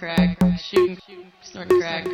crack, shooting, snorting crack.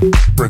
Brick.